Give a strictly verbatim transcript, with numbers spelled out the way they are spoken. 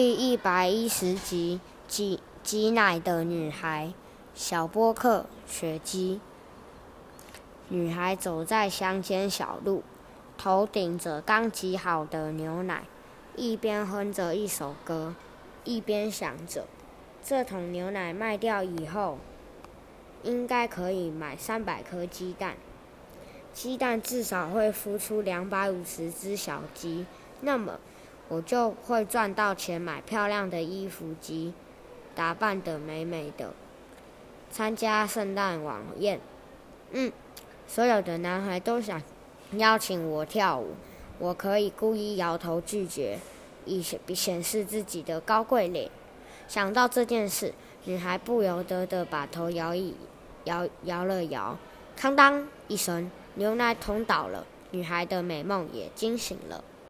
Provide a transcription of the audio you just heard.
第一百一十集，挤挤奶的女孩，小波克雪姬。女孩走在乡间小路，头顶着刚挤好的牛奶，一边哼着一首歌，一边想着，这桶牛奶卖掉以后，应该可以买三百颗鸡蛋，鸡蛋至少会孵出两百五十只小鸡，那么我就会赚到钱买漂亮的衣服及打扮得美美的，参加圣诞晚宴。嗯，所有的男孩都想邀请我跳舞，我可以故意摇头拒绝，以显示自己的高贵脸。想到这件事，女孩不由得的把头摇一摇，摇了摇，哐当一声，牛奶桶倒了，女孩的美梦也惊醒了。